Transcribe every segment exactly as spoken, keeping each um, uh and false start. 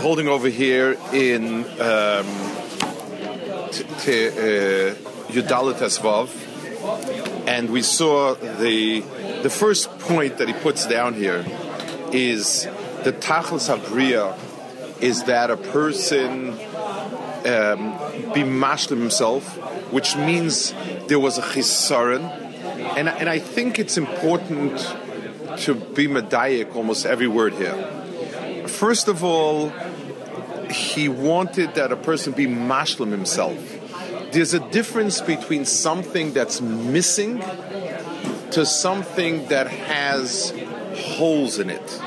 I'm holding over here in um, t- t- uh, Udalit Esvov, and we saw the the first point that he puts down here is the Tachlis Habriah is that a person um, be mashlim himself, which means there was a chisaron, and and I think it's important to be medayik almost every word here. First of all, he wanted that a person be mashlim himself. There's a difference between something that's missing to something that has holes in it.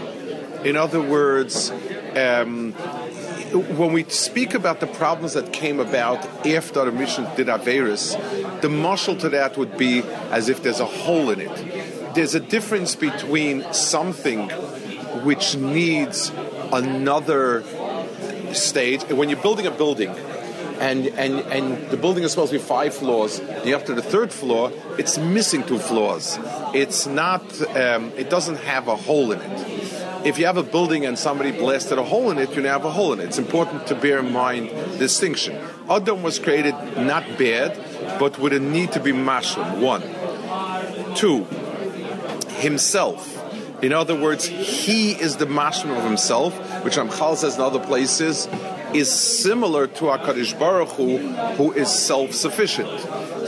In other words, um, when we speak about the problems that came about after the mission did Averis, the marshal to that would be as if there's a hole in it. There's a difference between something which needs another stage. When you're building a building, and, and, and the building is supposed to be five floors, and after the third floor, it's missing two floors. It's not, um, it doesn't have a hole in it. If you have a building and somebody blasted a hole in it, you now have a hole in it. It's important to bear in mind the distinction. Adam was created not bad, but with a need to be mashlim, one. Two, himself. In other words, he is the mashlim of himself, which Ramchal says in other places, is similar to HaKadosh Baruch Hu, who is self-sufficient.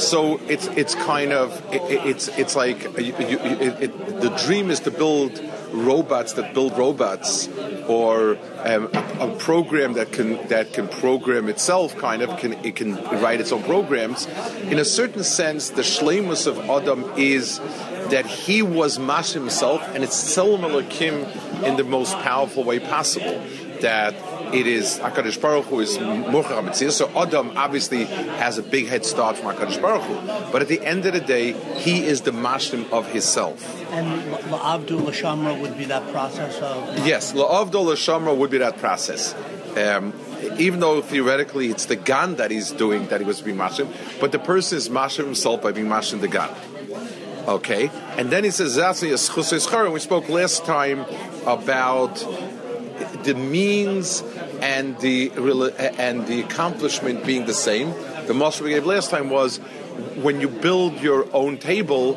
So it's it's kind of, it, it's it's like, you, you, it, it, the dream is to build robots that build robots, or um, a, a program that can that can program itself, kind of can it can write its own programs. In a certain sense, the shleimus of Adam is that he was mash himself, and it's similar kim in the most powerful way possible. That it is HaKadosh Baruch Hu is Mochach HaMetzir, so Adam obviously has a big head start from HaKadosh Baruch Hu. But at the end of the day, he is the mashlim of himself. And La'avdul L'shamra would be that process of... Yes, La'avdul L'shamra would be that process. Um, even though theoretically it's the gan that he's doing, that he was being mashlim, but the person is mashlim himself by being mashlim the gan. Okay, and then he says, we spoke last time about the means and the and the accomplishment being the same. The mashal we gave last time was when you build your own table,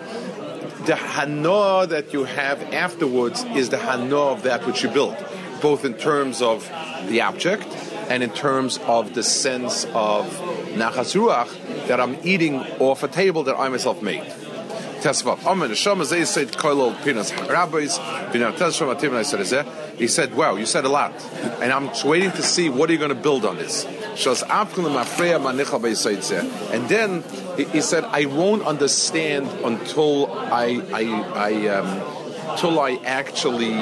the hana that you have afterwards is the hana of that which you built, both in terms of the object and in terms of the sense of nachas ruach that I'm eating off a table that I myself made. He said, wow, you said a lot. And I'm just waiting to see what are you going to build on this. And then he said, I won't understand until I, I, I, um, until I actually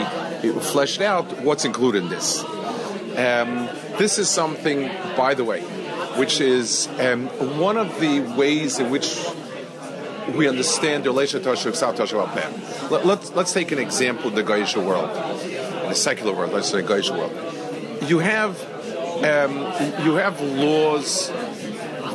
fleshed out what's included in this. Um, this is something, by the way, which is um, one of the ways in which we understand the relation to Torah Shebaal Peh. Let, let's, let's take an example in the Gaisha world, in the secular world, let's say the Gaisha world. You have, um, you have laws,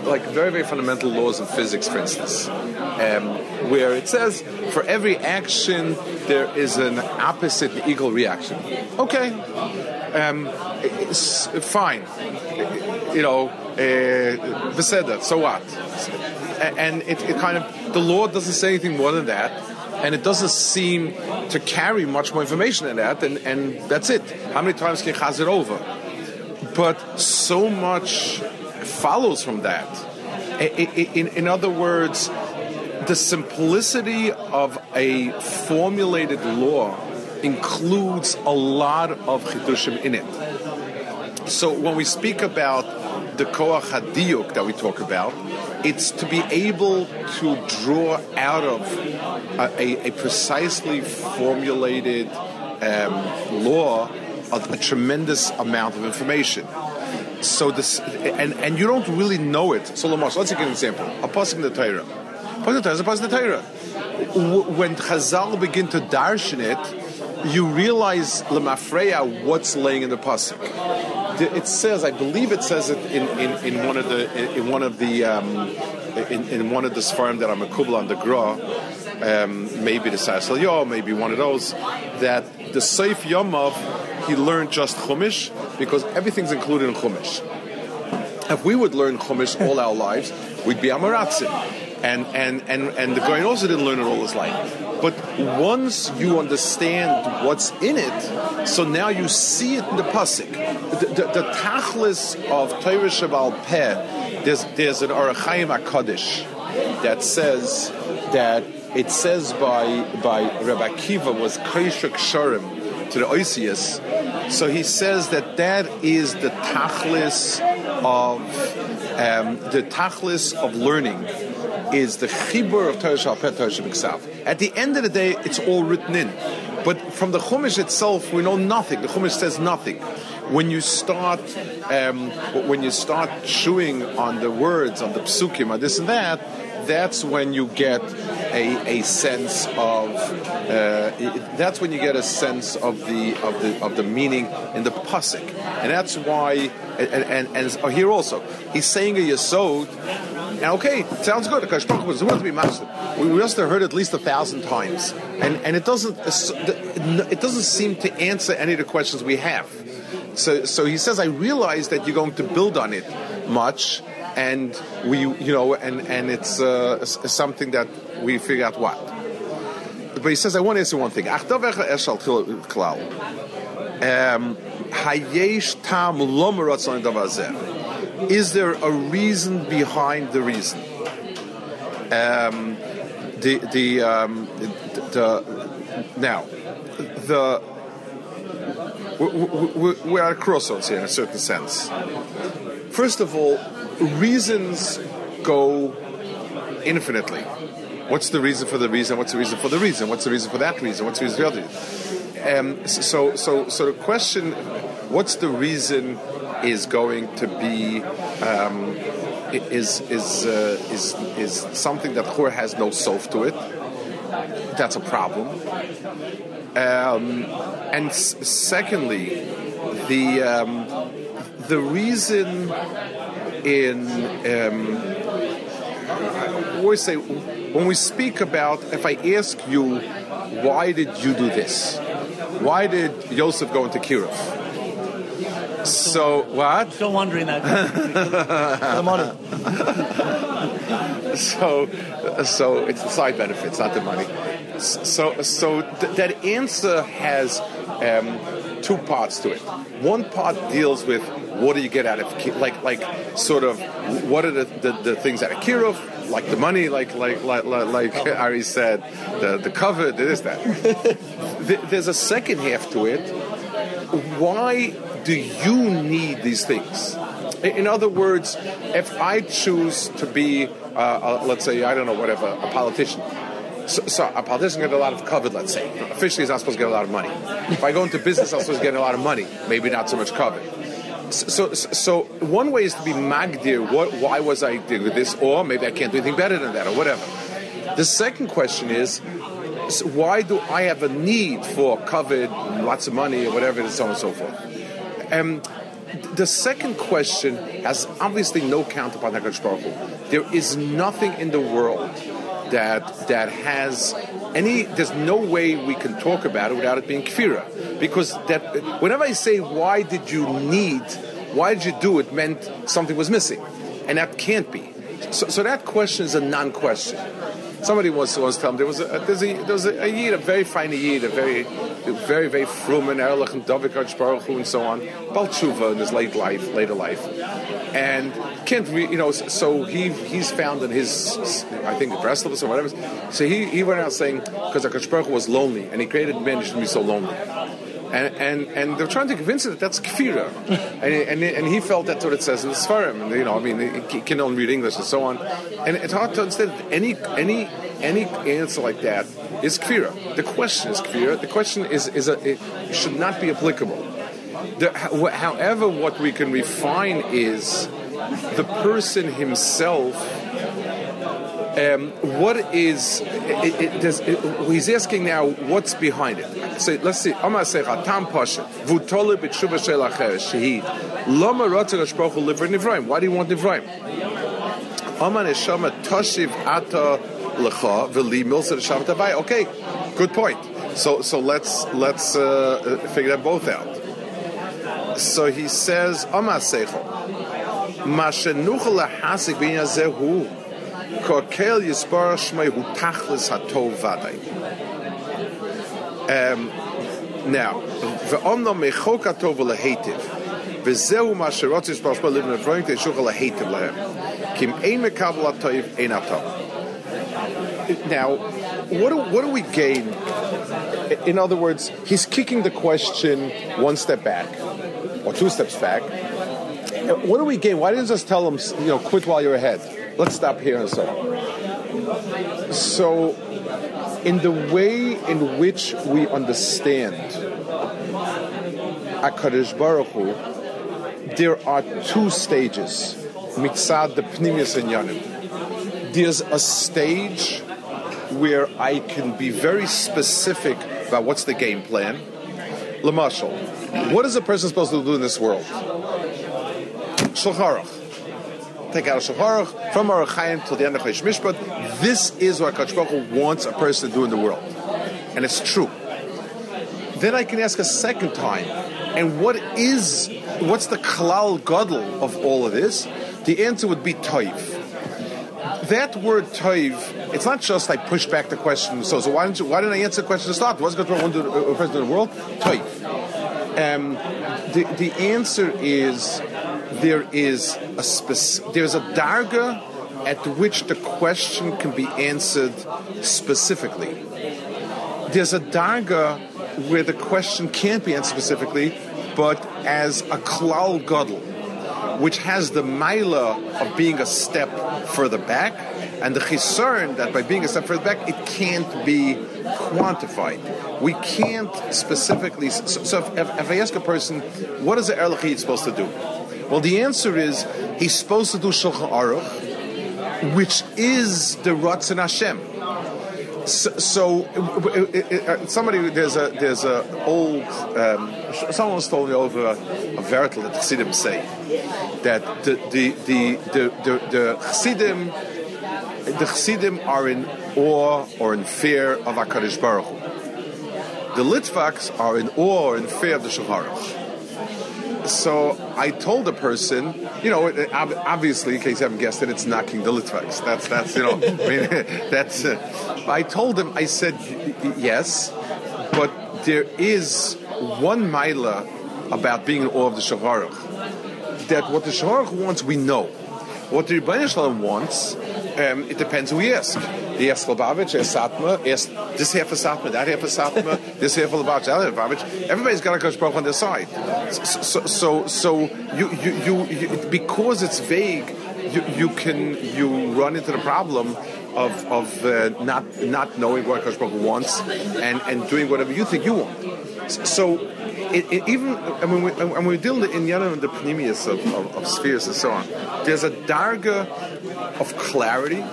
like very, very fundamental laws in physics, for instance, um, where it says for every action there is an opposite and equal reaction. Okay, um, it's fine. You know, uh, beseder, so what? And it, it kind of, the law doesn't say anything more than that, and it doesn't seem to carry much more information than that, and, and that's it. How many times can you chaz it over? But so much follows from that. In, in other words, the simplicity of a formulated law includes a lot of chidushim in it. So when we speak about the Koach HaDiyuk that we talk about, it's to be able to draw out of a, a, a precisely formulated um, law a, a tremendous amount of information. So this, and, and you don't really know it. So Lamash, let's take an example. A pasuk in the Torah. Pasuk in the Torah is a pasuk in the Torah. When Chazal begin to darshan it, you realize lemafreya what's laying in the pasuk. It says, I believe it says it in, in, in one of the in one of the um, in, in one of the sfarim that I'm a kubla on the gra, um, maybe the Sasel Yo, maybe one of those, that the Seif Yomov he learned just Chumash, because everything's included in Chumash. If we would learn Chumash all our lives, we'd be Amaratzim. And, and, and, and the Goyen also didn't learn it all his life. But once you understand what's in it, so now you see it in the Pasuk. The, the, the Tachlis of Torah Shebaal Peh, there's, there's an Arachayim HaKadosh that says that it says by by Rabbi Akiva was Keshuk Sharim to the Oysnit. So he says that that is the Tachlis of um, the Tachlis of learning is the Chibur of Torah Shebaal Peh, Torah Shebe'Ksav. At the end of the day, it's all written in. But from the Chumash itself, we know nothing. The Chumash says nothing. When you start, um, when you start chewing on the words, on the psukim, on this and that, that's when you get a, a sense of. Uh, that's when you get a sense of the of the of the meaning in the pasuk, and that's why. And and, and here also, he's saying a yesod. Now, okay, sounds good. Who wants to be master? We must have heard it at least a thousand times, and and it doesn't it doesn't seem to answer any of the questions we have. So so he says, I realize that you're going to build on it much. And we, you know, and and it's uh, something that we figure out what. But he says, I want to answer one thing. Um, is there a reason behind the reason? Um, the the, um, the the now the we're, we're at a crossroads here in a certain sense. First of all. Reasons go infinitely. What's the reason for the reason? What's the reason for the reason? What's the reason for that reason? What's the reason for the other? Um, so, so, so the question, what's the reason, is going to be um, is is uh, is is something that Chor has no self to it. That's a problem. Um, and s- secondly, the um, the reason. In um, I always say when we speak about, if I ask you, why did you do this? Why did Yosef go into Kirov? I'm so still, what? I'm still wondering that. I'm on it. So, so it's the side benefits, not the money. So, so th- that answer has um, two parts to it. One part deals with. What do you get out of like like sort of what are the, the, the things out of Kirov, like the money, like like like like Ari said, the the cover, this that. There's a second half to it. Why do you need these things? In other words, if I choose to be, uh, a, let's say, I don't know, whatever, a politician. So, so a politician get a lot of covered, let's say. Officially, he's not supposed to get a lot of money. If I go into business, I'm supposed to get a lot of money. Maybe not so much covered. So, so, so one way is to be magdir. What? Why was I doing this? Or maybe I can't do anything better than that, or whatever. The second question is, so why do I have a need for covered, lots of money, or whatever, and so on and so forth? Um, the second question has obviously no counterpart in HaKadosh Baruch Hu. There is nothing in the world that that has any. There's no way we can talk about it without it being kfira, because that whenever I say why did you need, why did you do it, meant something was missing, and that can't be. So, so that question is a non-question. Somebody once once told me there was a there's a there was a yid, a very fine yid, a very very very frum and erlich and dovikach baruch and so on, Bal Tshuva in his late life, later life, and. Can't re, you know? So he he's found in his, I think, Breslov or whatever. So he, he went out saying because HaKadosh Baruch Hu was lonely and he created men who shouldn't be so lonely, and and and they're trying to convince him that that's kfira, and and and he felt that's what it says in the Sfarim. And you know, I mean, he can only read English and so on, and it's hard to understand that any any any answer like that is kfira. The question is kfira. The question is is a, it should not be applicable. The, however, what we can refine is. The person himself, um, what is? It, it, does, it, he's asking now, what's behind it? So let's see. Amar Secha Tam Pasha Vutole B'Tshuva Shel Acher Shehid Lama Ratzon Hashpachu Liver Nivraim. Why do you want Nivraim? Amar Neshama Toshiv Ata Lecha V'Li Milsa Neshama Tavai. Okay, good point. So so let's let's uh, figure that both out. So he says, Um, now, Now, what do, what do we gain? In other words, he's kicking the question one step back, or two steps back. What do we gain? Why didn't you just tell him, you know, quit while you're ahead? Let's stop here and so on. So, in the way in which we understand HaKadosh Baruch Hu, there are two stages. Mitzad the Pnimius and Yanim. There's a stage where I can be very specific about what's the game plan. Lamashal, what is a person supposed to do in this world? Shulcharach. Take out a Shulcharach from Aruch Chaim till the end of Chodesh Mishpat. This is what HaKadosh Baruch Hu wants a person to do in the world, and it's true. Then I can ask a second time, and what is, what's the Kalal Gadol of all of this? The answer would be Tov. That word Tov, it's not just I push back the question. So, so why didn't you, why didn't I answer the question to start? What's going on to a person in the world? Tov. Um, the the answer is, there is a speci- there's a Darga at which the question can be answered specifically. There's a Darga where the question can't be answered specifically, but as a Kalal Gadol, which has the Maila of being a step further back, and the Chisern that by being a step further back, it can't be quantified. We can't specifically... So, so if, if, if I ask a person, what is the Erlich Yid supposed to do? Well, the answer is, he's supposed to do Shulchan Aruch, which is the Ratzon Hashem. So, so it, it, it, somebody, there's a there's a old, um, someone told me over a, a Veritel that Chesidim say, that the the the the, the, the Chesidim, the Chesidim are in awe or in fear of HaKadosh Baruch Hu. The Litvaks are in awe or in fear of the Shulchan Aruch. So I told the person, you know, obviously, in case you haven't guessed it, it's knocking the Litvaks. That's, that's you know, I mean, that's... Uh, I told him, I said, yes, but there is one mila about being in awe of the Shulcharach, that what the Shulcharach wants, we know. What the Rebbeinu Shalom wants, um, it depends who we ask. He asks Lubavitch, asks Satma, asks this half of Satma, that half of Satma, this half of Lubavitch, that half of Lubavitch. Everybody's got a HaKadosh Baruch Hu on their side. So, so, so you, you, you, you, because it's vague, you, you can you run into the problem of of uh, not not knowing what HaKadosh Baruch Hu wants and, and doing whatever you think you want. So, it, it, even and when we and when we deal in Yana and the Panemius of, of, of spheres and so on, there's a darga of clarity.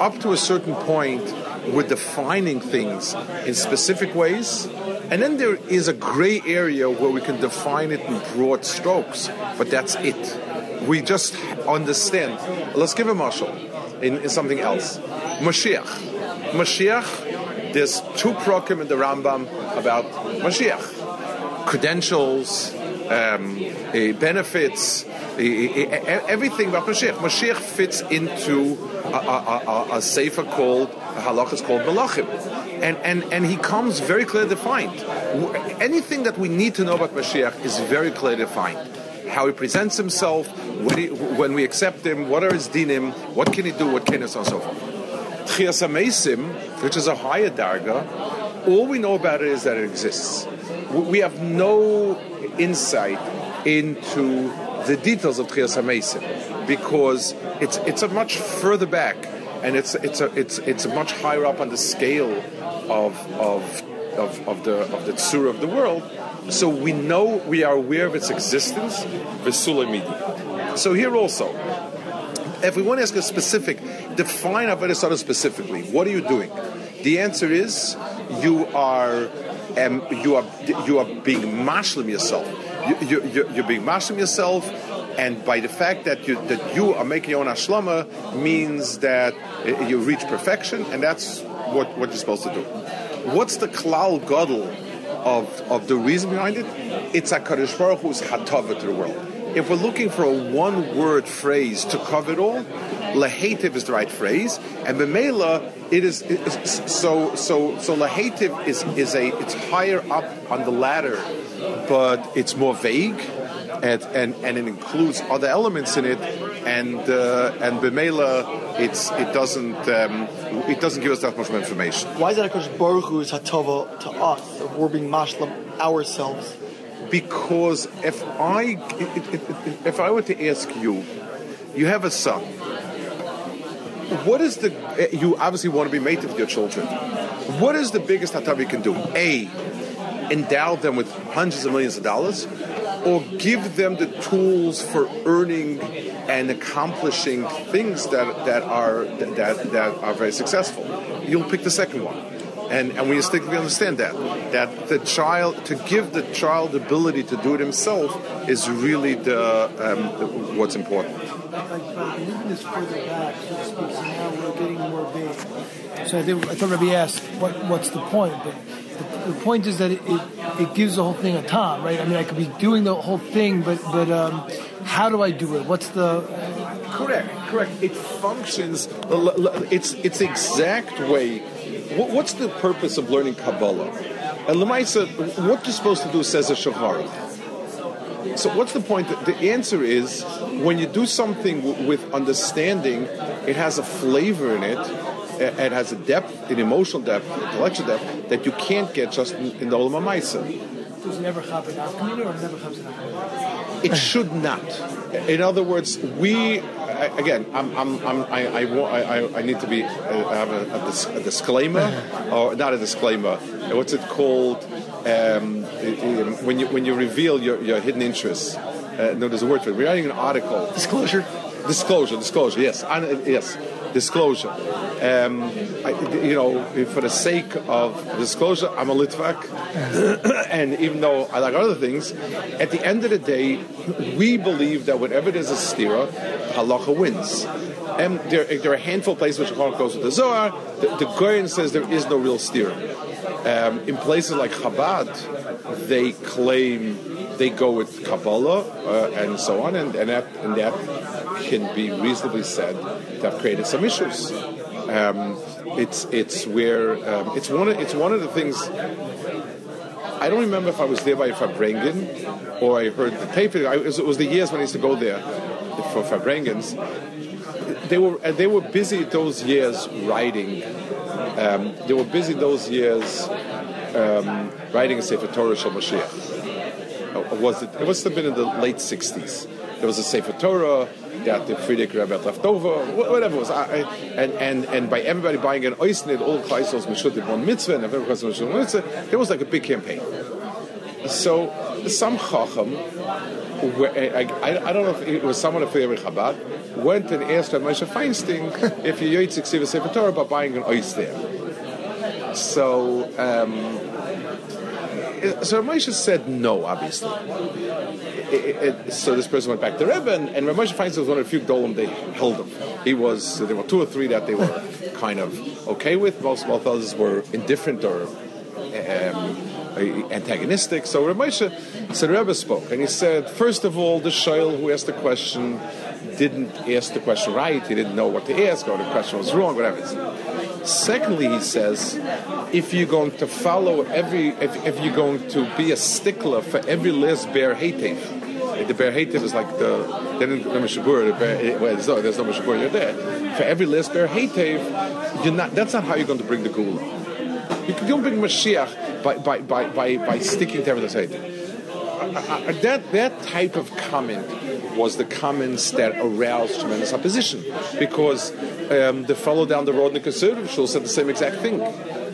Up to a certain point, we're defining things in specific ways, and then there is a gray area where we can define it in broad strokes, but that's it. We just understand. Let's give a marshal in, in something else. Mashiach. Mashiach, there's two prokim in the Rambam about Mashiach. Credentials, um, benefits, everything about Mashiach. Mashiach fits into a, a, a, a sefer called a Halacha is called Melachim, and and and he comes very clearly defined. Anything that we need to know about Mashiach is very clearly defined. How he presents himself, when, he, when we accept him, what are his dinim, what can he do, what can he do, and so forth. Techiyas HaMeisim, which is a higher darga, all we know about it is that it exists. We have no insight into the details of Techiyas HaMeisim, because it's it's a much further back, and it's it's a it's it's much higher up on the scale of of of, of the of the tzura of the world. So we know we are aware of its existence. So here also, if we want to ask a specific, define Avodah specifically. What are you doing? The answer is you are um, you are you are being mashlim yourself. You, you, you're being mashlim yourself, and by the fact that you that you are making your own ashlama means that you reach perfection, and that's what, what you're supposed to do. What's the Kalal Gadol of, of the reason behind it, it's HaKadosh Baruch Hu's hatava to the world. If we're looking for a one-word phrase to cover it all, Lehitiv is the right phrase, and Bemela, it is so so so. Lehitiv is is a it's higher up on the ladder, but it's more vague, and and, and it includes other elements in it, and uh, and Bemela, it's it doesn't um, it doesn't give us that much more information. Why is that HaKadosh Baruch Hu's hatava to us? If we're being mashlam ourselves. Because if I if I were to ask you, you have a son. What is the you obviously want to be mate with your children? What is the biggest hatav you can do? A, endow them with hundreds of millions of dollars, or give them the tools for earning and accomplishing things that that are that that are very successful. You'll pick the second one. And, and we instinctively understand that, that the child, to give the child the ability to do it himself is really the, um, the what's important. By moving this further back, so to speak, so now we're getting more vague. So I, think, I thought Rabbi asked, what, what's the point? But the, the point is that it, it, it gives the whole thing a tom, right? I mean, I could be doing the whole thing, but, but um, how do I do it? What's the... Correct, correct. It functions, it's, it's the exact way... What's the purpose of learning Kabbalah? And Lamaisa, what you're supposed to do says a Shulcharach. So what's the point? The answer is, when you do something w- with understanding, it has a flavor in it, it has a depth, an emotional depth, an intellectual depth, that you can't get just in, in the Olam HaMaisa. Does it ever happen in our community or never happens in our community? It should not. In other words, we... Again, I'm, I'm, I'm, I, I, I, I need to be uh, have a, a, dis, a disclaimer, or not a disclaimer. What's it called? Um, when you when you reveal your, your hidden interests. Uh, no, there's a word for it. We're writing an article. Disclosure. Disclosure. Disclosure. Yes. Un- yes. Disclosure. Um, I, you know, for the sake of disclosure, I'm a Litvak, and even though I like other things, at the end of the day, we believe that whatever it is a stira, Halacha wins. And there, there are a handful of places which goes with the Zohar. The, the Goyen says there is no real stira. Um, in places like Chabad, they claim they go with Kabbalah uh, and so on, and, and that. And that can be reasonably said to have created some issues. Um, it's it's where um, it's one of, it's one of the things. I don't remember if I was there by Fabrengen or I heard the tape. I, it was the years when I used to go there for Fabrengen's. They were they were busy those years writing. Um, they were busy those years um, writing a Sefer Torah Shel Mashiach. Was it? It must have been in the late sixties. There was a Sefer Torah that the Friedrich Rebbe left over, whatever it was. I, I, and, and, and by everybody buying an Oysnit, all Chaisos Meshudit one Mitzvah, and everyone Chaisos Meshudit one Mitzvah, there was like a big campaign. So, some Chacham, I, I, I don't know if it was someone of Friedrich Chabad, went and asked Rabbi Moshe Feinstein if you're Yoytzik Siva Sefer Torah by buying an Oys there. So, um... So Rav Moshe said no, obviously. It, it, it, so this person went back to Rebbe, and, and Rav Moshe Feinstein was one of the few Golem they held him. He was, there were two or three that they were kind of okay with. Most, most others were indifferent or um, antagonistic. So Rav Moshe said, Rebbe spoke, and he said, first of all, the shayl who asked the question didn't ask the question right. He didn't know what to ask, or the question was wrong, whatever it is. Secondly, he says, if you're going to follow every, if, if you're going to be a stickler for every last ber heitiv, the ber heitiv is like the, they didn't remember Shabur, the ber, well, there's no, there's no Shabur, you're there. For every last ber heitiv, you're not, that's not how you're going to bring the gula. You don't bring Mashiach by, by, by, by, by sticking to every last heitiv. That, that type of comment was the comments that aroused tremendous opposition, because um, the fellow down the road in the conservative shul said the same exact thing.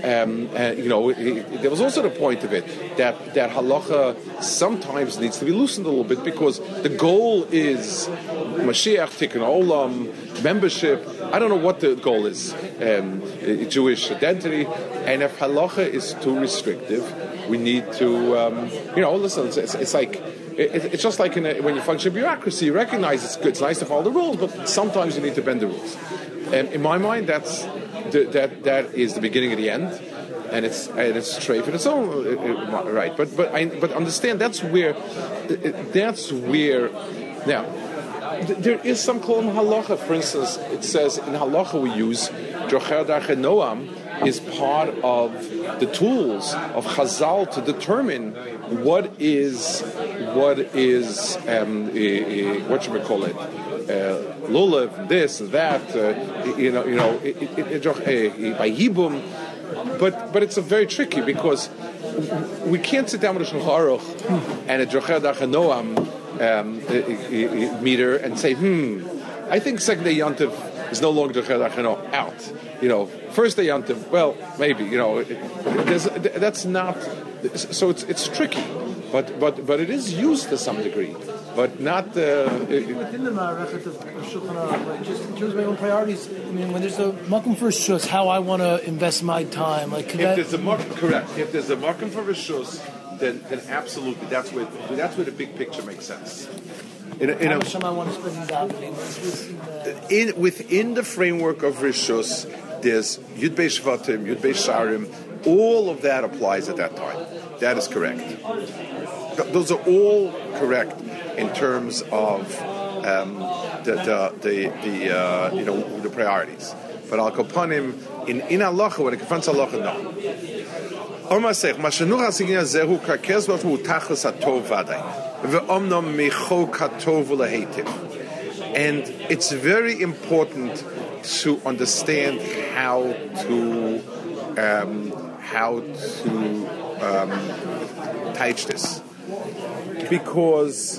Um, uh, you know, it, it, there was also the point of it that that halacha sometimes needs to be loosened a little bit, because the goal is Mashiach, Tikkun Olam, membership. I don't know what the goal is, um, Jewish identity, and if halacha is too restrictive, we need to, um, you know, listen. It's, it's, it's like. It's just like in a, when you function in bureaucracy, you recognize it's good, it's nice to follow the rules, but sometimes you need to bend the rules. And in my mind, that's the, that that is the beginning of the end. and it's and it's treif in its own right. But but I but understand that's where that's where now. There is some kolom halacha. For instance, it says in halacha we use jocher darche noam is part of the tools of Chazal to determine what is what is um, uh, uh, what should we call it uh, lulav, this and that, uh, you know you know by hibum. But but it's a very tricky because we can't sit down with a Shulcharach and a jocher darche noam. Um, a, a, a meter and say, hmm, I think second day Yontiv is no longer out. You know, first day Yontiv, well, maybe, you know, that's not, so it's it's tricky, but but but it is used to some degree, but not uh, within the ma'arachet of Shulcharach, just in terms of my own priorities. I mean, when there's a Markim for Rishus, how I want to invest my time, like if that, there's a Markim, correct? If there's a Markim for Rishus. Then, then absolutely, that's where that's where the big picture makes sense. In, a, in, a, in within the framework of Rishus, there's Yud Beis Shvatim, Yud Beis Sharim, all of that applies at that time. That is correct. Th- those are all correct in terms of um, the the the, the uh, you know the priorities. But Al Kapanim in in Halacha when it confronts Halacha, no. And it's very important to understand how to um, how to um, teach this, because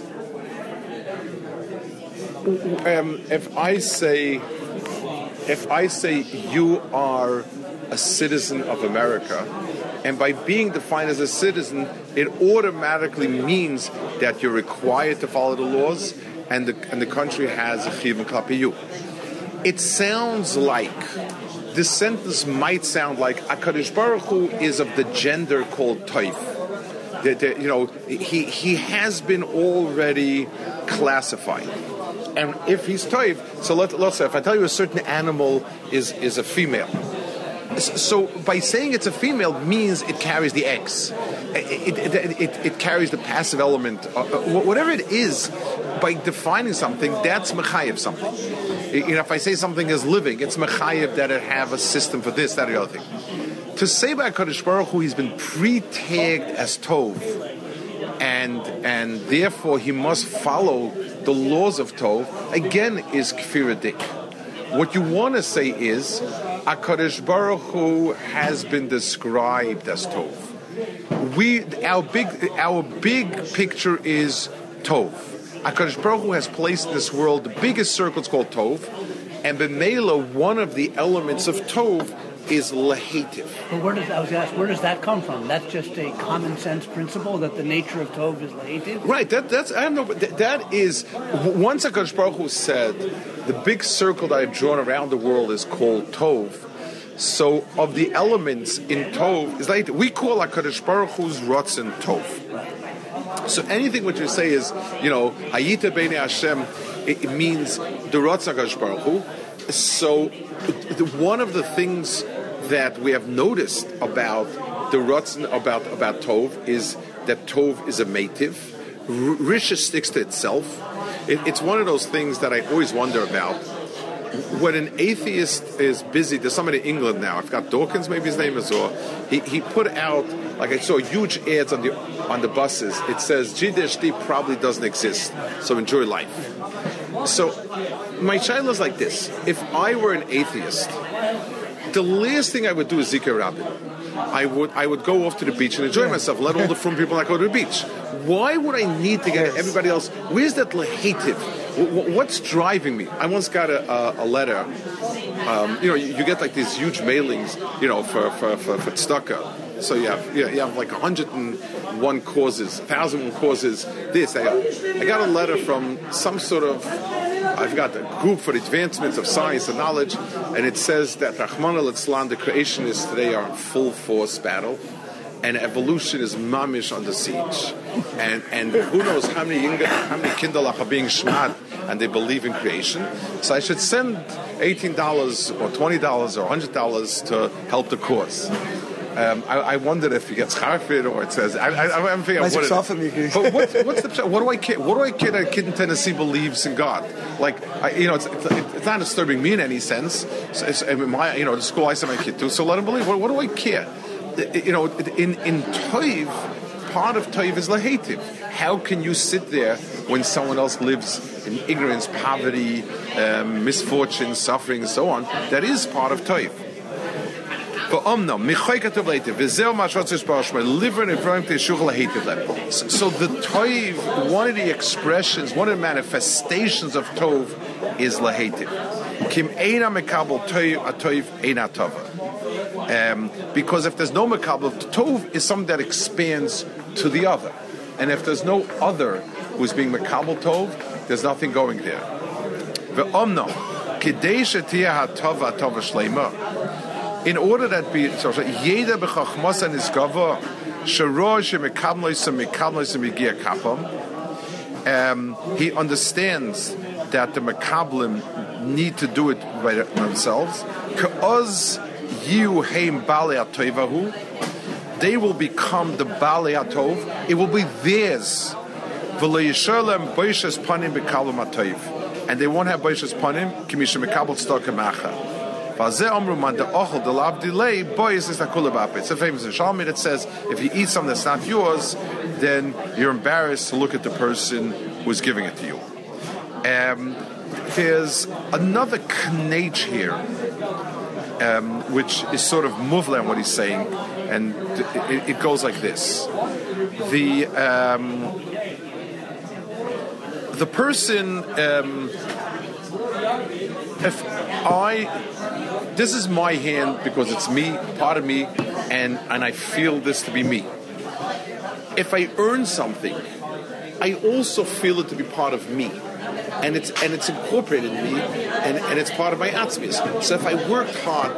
um, if I say if I say you are a citizen of America. And by being defined as a citizen, it automatically means that you're required to follow the laws, and the and the country has a chiyuv klapi you. It sounds like this sentence might sound like HaKadosh Baruch Hu is of the gender called Tov. That, that you know he he has been already classified, and if he's Tov, so let, let's say if I tell you a certain animal is is a female. So by saying it's a female means it carries the eggs. It, it, it, it carries the passive element. Whatever it is, by defining something, that's mechayev something. You know, if I say something is living, it's mechayev that it have a system for this, that, or the other thing. To say by HaKadosh Baruch Hu, he's been pre-tagged as Tov, and and therefore he must follow the laws of Tov, again, is Kfira Dik. What you want to say is, HaKadosh Baruch Hu has been described as Tov. We, our big, our big picture is Tov. HaKadosh Baruch Hu has placed in this world the biggest circle, it's called Tov, and Bemela, one of the elements of Tov, is Lehitiv. But where does I was asked, where does that come from? That's just a common sense principle that the nature of Tov is Lehitiv. Right. That that's I don't know. But that, that is once HaKadosh Baruch Hu said the big circle that I've drawn around the world is called Tov. So of the elements in Tov is Lehitiv. We call HaKadosh Baruch Hu's Ratzon Tov. So anything which you say is you know Hayita B'nei Hashem, it, it means the Ratzon HaKadosh Baruch Hu. So, one of the things that we have noticed about the Ratzon, about about Tov, is that Tov is a meitiv. Rishus sticks to itself. It, it's one of those things that I always wonder about. When an atheist is busy, there's somebody in England now. I've got Dawkins, maybe his name is, or he, he put out like I saw huge ads on the on the buses. It says G D S D probably doesn't exist, so enjoy life. So my child is like this. If I were an atheist, the last thing I would do is Zikr Rabin. I would I would go off to the beach and enjoy myself. Let all the frum people not go to the beach. Why would I need to get everybody else? Where's that lehitiv? What's driving me? I once got a, a letter. Um, you know, you, you get like these huge mailings. You know, for for for, for tzedakah. So you have you have like one hundred one causes, one thousand one causes. This I got, I got a letter from some sort of. I've got a group for advancements of science and knowledge, and it says that Rahman al-Islam, the creationists today, are in full force battle, and evolution is mamish under siege. And and who knows how many how many kindalach are being shmad, and they believe in creation. So I should send eighteen dollars or twenty dollars or one hundred dollars to help the cause. Um, I, I wondered if you get schar or it says. I, I, I'm figuring out what it is. But what's, what's the, what do I kid? What do I kid? A kid in Tennessee believes in God. Like I, you know, it's, it's it's not disturbing me in any sense. So it's, I mean, my you know the school I send my kid to, so let him believe. What, what do I care? You know, in in Tov. Part of Tov is Lehitiv. How can you sit there when someone else lives in ignorance, poverty, um, misfortune, suffering, and so on? That is part of Tov. So, so the Tov, one of the expressions, one of the manifestations of Tov is Lehitiv. Um, because if there's no Mekabel, Tov is something that expands to the other. And if there's no other who's being Mekabel Tov, there's nothing going there. In order that be so Yeda b'chachmas and iskava sherosh mekablois mekablois megia kapam. He understands that the Mekablim need to do it by themselves. K'oz yiu heim balei atoivahu. They will become the Balei HaTov. It will be theirs. And they won't have Boishes Panim, Kimisha Mekabel Stoka Macha. It's a famous Shalmid that says, if you eat something that's not yours, then you're embarrassed to look at the person who's giving it to you. Um, there's another knech here. Um, which is sort of muvlan what he's saying, and it, it goes like this: the um, the person, um, if I, this is my hand because it's me, part of me, and and I feel this to be me. If I earn something, I also feel it to be part of me. And it's and it's incorporated in me, and, and it's part of my atzmius. So if I worked hard,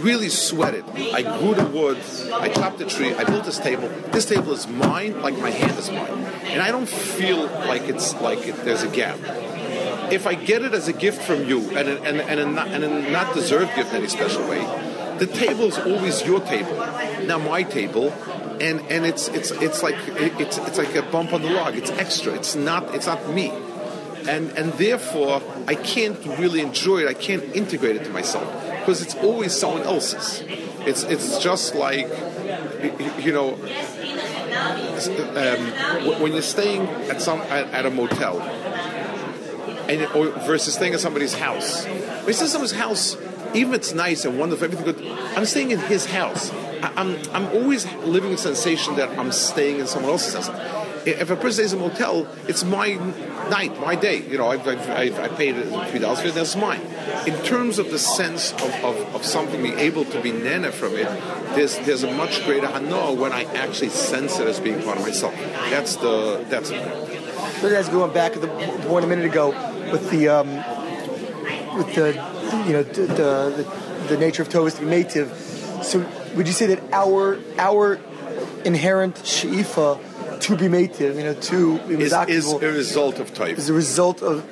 really sweated, I grew the wood, I chopped the tree, I built this table. This table is mine, like my hand is mine, and I don't feel like it's like it, there's a gap. If I get it as a gift from you, and a, and and a not, and a not deserved gift in any special way, the table is always your table, not my table. And and it's it's it's like it's it's like a bump on the log. It's extra. It's not it's not me. And and therefore, I can't really enjoy it. I can't integrate it to myself because it's always someone else's. It's it's just like, you know, um, when you're staying at some at, at a motel, and or versus staying at somebody's house. When you stay at someone's house, even if it's nice and wonderful, everything good, I'm staying in his house. I, I'm I'm always living the sensation that I'm staying in someone else's house. If a person stays in a motel, it's my night, my day. You know, I, I, I paid three dollars for it. That's mine. In terms of the sense of, of, of something being able to be nana from it, there's there's a much greater hana when I actually sense it as being part of myself. That's the that's. So that's going back to the point a minute ago with the um, with the you know the the, the nature of Tov is to be native. So would you say that our our inherent she'ifa to be meitiv, you know, to be is, is a result of Tov. Is a result of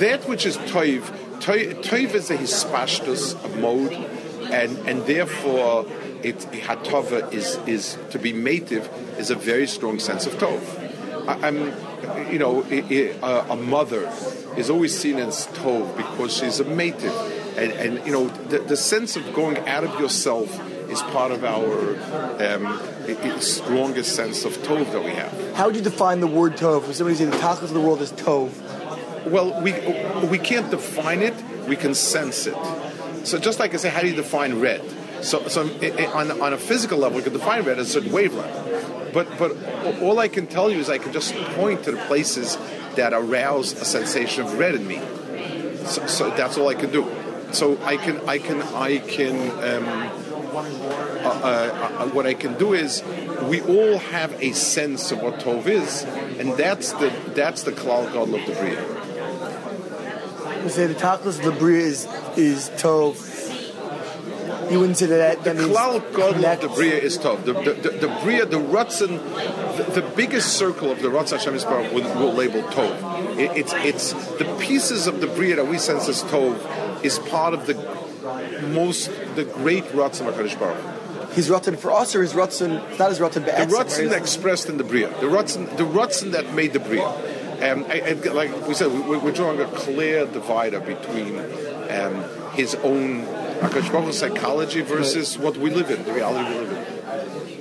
that which is Tov. Tov is a hispashtus mode, and and therefore, it hatova is is to be meitiv is a very strong sense of Tov. I, I'm, you know, it, it, uh, a mother is always seen as Tov because she's a meitiv, and and you know the, the sense of going out of yourself is part of our um, strongest sense of Tov that we have. How would you define the word Tov? When somebody says the tachlis of the world is Tov. Well, we we can't define it. We can sense it. So just like I say, how do you define red? So so it, it, on on a physical level, we can define red as a certain wavelength. But but all I can tell you is I can just point to the places that arouse a sensation of red in me. So, so that's all I can do. So I can I can I can. Um, Uh, uh, uh, what I can do is, we all have a sense of what Tov is, and that's the that's the Kalal Gadol of the Bria. You say the Tachlis of the Bria is is Tov. You wouldn't say that. that the Kalal Gadol of the Bria is Tov. The the, the, the Bria, the Ratzon, the, the biggest circle of the Ratzon Hashem Yisparach will, will label Tov. It, it's it's the pieces of the Bria that we sense as Tov is part of the. Most the great Ratzon of HaKadosh Baruch Hu. his Ratzon for us, or his Ratzon, it's not his Ratzon be'etzem. The Ratzon expressed in the Bria. The Ratzon, the Ratzon that made the Bria. Um, I, I, like we said, we, we're drawing a clear divider between um, his own HaKadosh Baruch Hu psychology versus right. what we live in, the reality we live in.